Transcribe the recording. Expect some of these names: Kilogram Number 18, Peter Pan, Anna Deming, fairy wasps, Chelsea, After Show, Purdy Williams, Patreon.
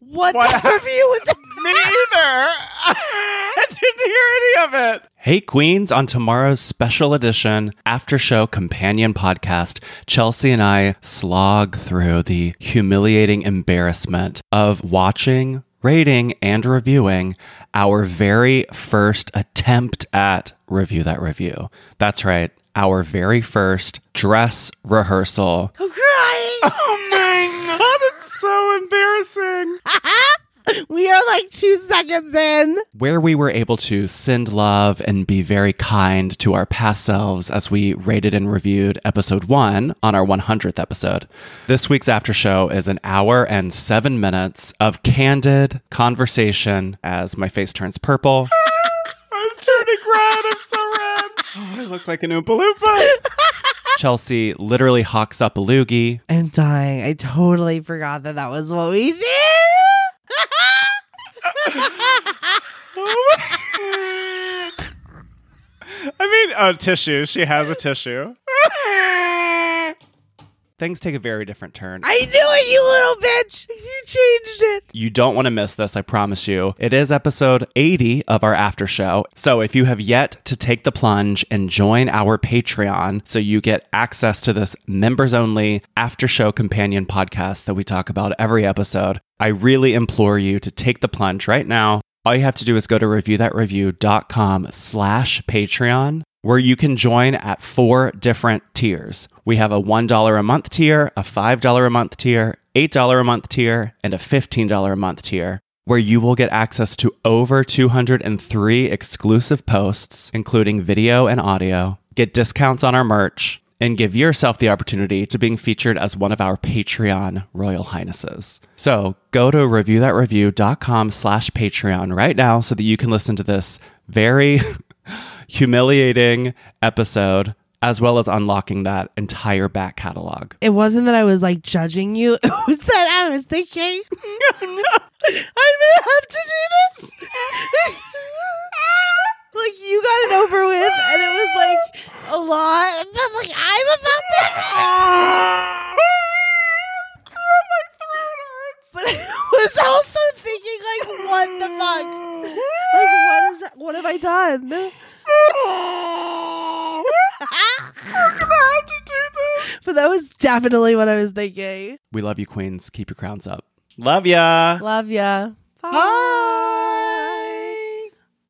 What the review was about. Me either. I didn't hear any of it. Hey, Queens, on tomorrow's special edition After Show companion podcast, Chelsea and I slog through the humiliating embarrassment of watching, rating, and reviewing our very first attempt at Review That Review. That's right. Our very first dress rehearsal. I'm crying. Oh, my God. It's so embarrassing. We are like 2 seconds in. Where we were able to send love and be very kind to our past selves as we rated and reviewed episode 1 on our 100th episode. This week's After Show is 1 hour and 7 minutes of candid conversation as my face turns purple. I'm turning red. I'm so red. Oh, I look like an Oompa Loompa. Chelsea literally hawks up a loogie. I'm dying. I totally forgot that was what we did. Tissue. She has a tissue. Things take a very different turn. I knew it, you little bitch. You changed it. You don't want to miss this, I promise you. It is episode 80 of our After Show. So if you have yet to take the plunge and join our Patreon so you get access to this members-only After Show companion podcast that we talk about every episode, I really implore you to take the plunge right now. All you have to do is go to reviewthatreview.com/Patreon, where you can join at 4 different tiers. We have a $1 a month tier, a $5 a month tier, $8 a month tier, and a $15 a month tier, where you will get access to over 203 exclusive posts, including video and audio, get discounts on our merch, and give yourself the opportunity to being featured as one of our Patreon Royal Highnesses. So go to reviewthatreview.com/Patreon right now so that you can listen to this very humiliating episode, as well as unlocking that entire back catalog. It wasn't that I was like judging you. It was that I was thinking, oh no, I'm gonna have to do this. Like, you got it over with, and it was, like, a lot. But, like, I'm about to... My throat hurts. But I was also thinking, like, what the fuck? Like, what have I done? How can I have to do this? But that was definitely what I was thinking. We love you, Queens. Keep your crowns up. Love ya. Bye. Bye.